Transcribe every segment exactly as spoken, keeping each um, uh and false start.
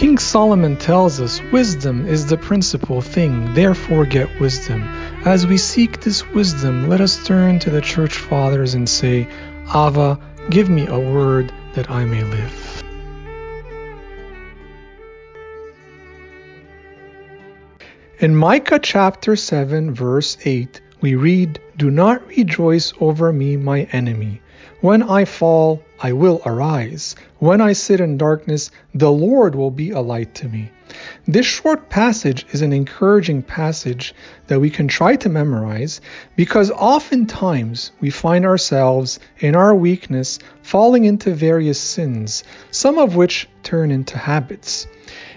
King Solomon tells us, wisdom is the principal thing, therefore get wisdom. As we seek this wisdom, let us turn to the Church Fathers and say, Ava, give me a word that I may live. In Micah chapter seven, verse eight, we read, "Do not rejoice over me, my enemy. When I fall, I will arise. When I sit in darkness, the Lord will be a light to me." This short passage is an encouraging passage that we can try to memorize, because oftentimes we find ourselves in our weakness falling into various sins, some of which turn into habits.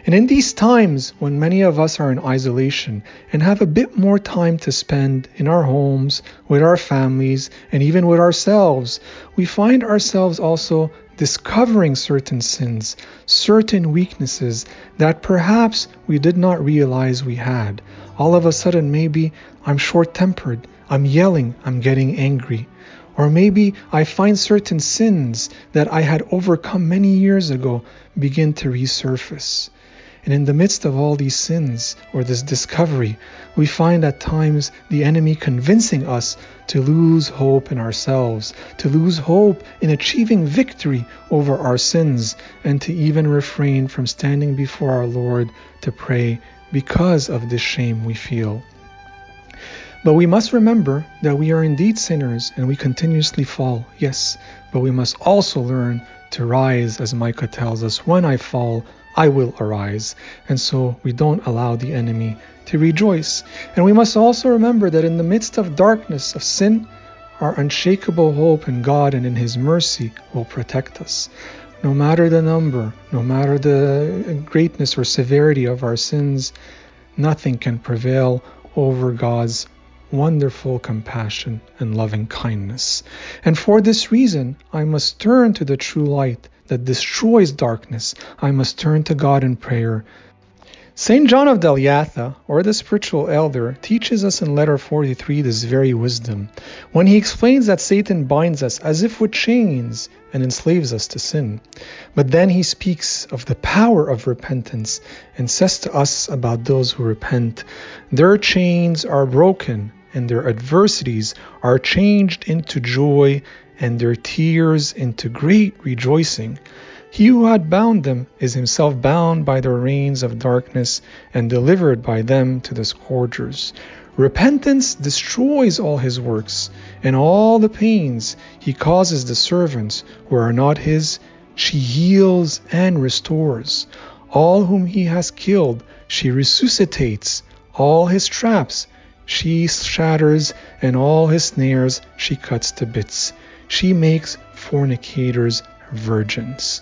And in these times when many of us are in isolation and have a bit more time to spend in our homes, with our families, and even with ourselves, we find ourselves also discovering certain sins, certain weaknesses that perhaps we did not realize we had. All of a sudden, maybe I'm short-tempered, I'm yelling, I'm getting angry. Or maybe I find certain sins that I had overcome many years ago begin to resurface. And in the midst of all these sins, or this discovery, we find at times the enemy convincing us to lose hope in ourselves, to lose hope in achieving victory over our sins, and to even refrain from standing before our Lord to pray because of this shame we feel. But we must remember that we are indeed sinners and we continuously fall, yes, but we must also learn to rise, as Micah tells us, "When I fall, I will arise," and so we don't allow the enemy to rejoice. And we must also remember that in the midst of darkness of sin, our unshakable hope in God and in His mercy will protect us. No matter the number, no matter the greatness or severity of our sins, nothing can prevail over God's wonderful compassion and loving kindness. And for this reason, I must turn to the true light that destroys darkness. I must turn to God in prayer. Saint John of Dalyatha, or the spiritual elder, teaches us in letter forty-three this very wisdom, when he explains that Satan binds us as if with chains and enslaves us to sin. But then he speaks of the power of repentance and says to us about those who repent, "Their chains are broken, and their adversities are changed into joy, and their tears into great rejoicing. He who had bound them is himself bound by the reins of darkness and delivered by them to the scourgers." Repentance destroys all his works and all the pains he causes the servants who are not his. She heals and restores. All whom he has killed, she resuscitates. All his traps she shatters, and all his snares she cuts to bits. She makes fornicators virgins.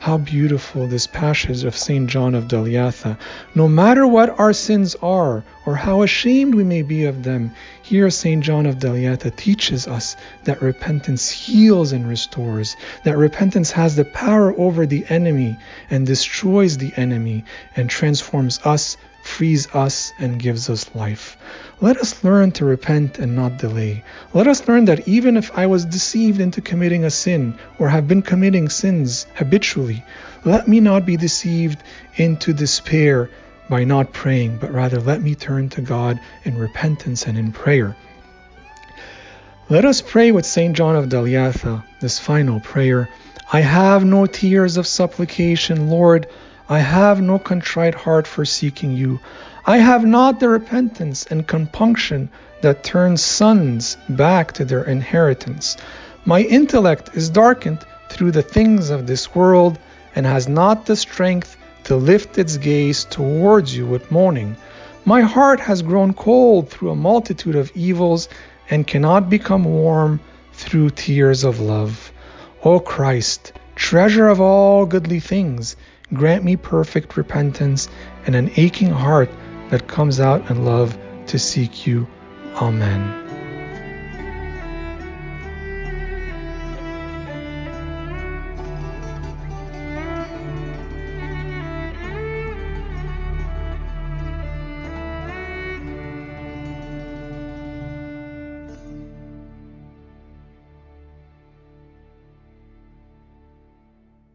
How beautiful this passage of Saint John of Dalyatha. No matter what our sins are, or how ashamed we may be of them, here Saint John of Dalyatha teaches us that repentance heals and restores, that repentance has the power over the enemy and destroys the enemy and transforms us, frees us, and gives us life. Let us learn to repent and not delay. Let us learn that even if I was deceived into committing a sin, or have been committing sins habitually, let me not be deceived into despair by not praying, but rather let me turn to God in repentance and in prayer. Let us pray with Saint John of Dalyatha this final prayer. "I have no tears of supplication, Lord. I have no contrite heart for seeking you. I have not the repentance and compunction that turns sons back to their inheritance. My intellect is darkened through the things of this world and has not the strength to lift its gaze towards you with mourning. My heart has grown cold through a multitude of evils and cannot become warm through tears of love. O Christ, treasure of all goodly things, grant me perfect repentance and an aching heart that comes out in love to seek you. Amen."